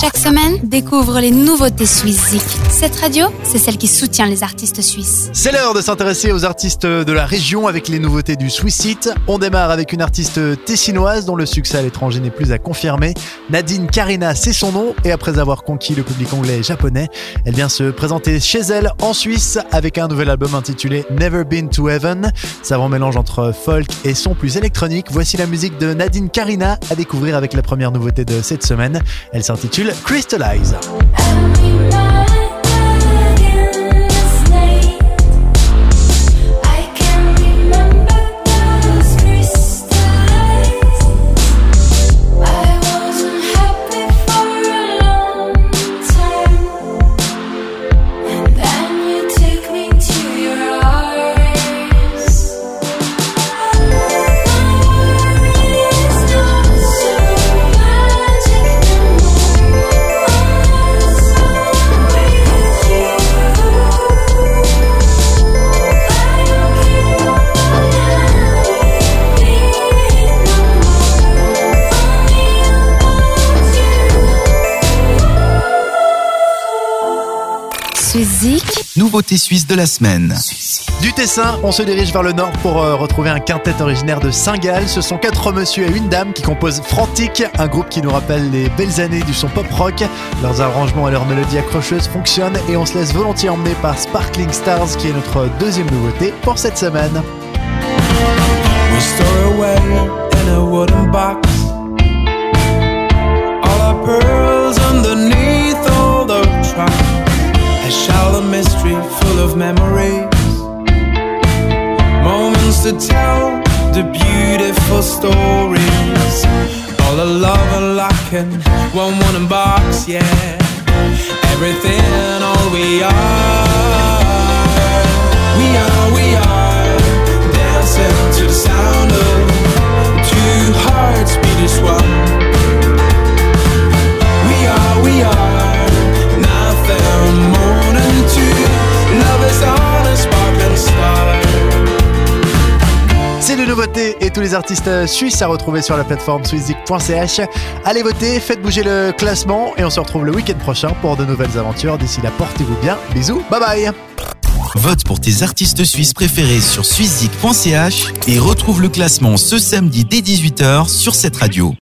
Chaque semaine, découvre les nouveautés Swisszik. Cette radio, c'est celle qui soutient les artistes suisses. C'est l'heure de s'intéresser aux artistes de la région avec les nouveautés du Swisszik. On démarre avec une artiste tessinoise dont le succès à l'étranger n'est plus à confirmer. Nadine Karina, c'est son nom, et après avoir conquis le public anglais et japonais, elle vient se présenter chez elle en Suisse avec un nouvel album intitulé Never Been to Heaven. Savant mélange entre folk et son plus électronique, voici la musique de Nadine Karina à découvrir avec la première nouveauté de cette semaine. Elle s'intitule Crystallize. Nouveauté suisse de la semaine. Du Tessin, on se dirige vers le nord pour retrouver un quintet originaire de Saint-Gall. Ce sont 4 messieurs et une dame qui composent Frantic, un groupe qui nous rappelle les belles années du son pop-rock. Leurs arrangements et leurs mélodies accrocheuses fonctionnent et on se laisse volontiers emmener par Sparkling Stars qui est notre deuxième nouveauté pour cette semaine. We store away in a wooden box. All our pearls underneath all the tracks. A shallow mystery full of memories. Moments to tell the beautiful stories. All the love unlocking, one box, yeah. Everything, all we are. We are dancing to the sound of two hearts beat as one. We are C'est les nouveautés et tous les artistes suisses à retrouver sur la plateforme swisszik.ch. Allez voter, faites bouger le classement et on se retrouve le week-end prochain pour de nouvelles aventures. D'ici là, portez-vous bien. Bisous, bye bye. Vote pour tes artistes suisses préférés sur swisszik.ch et retrouve le classement ce samedi dès 18h sur cette radio.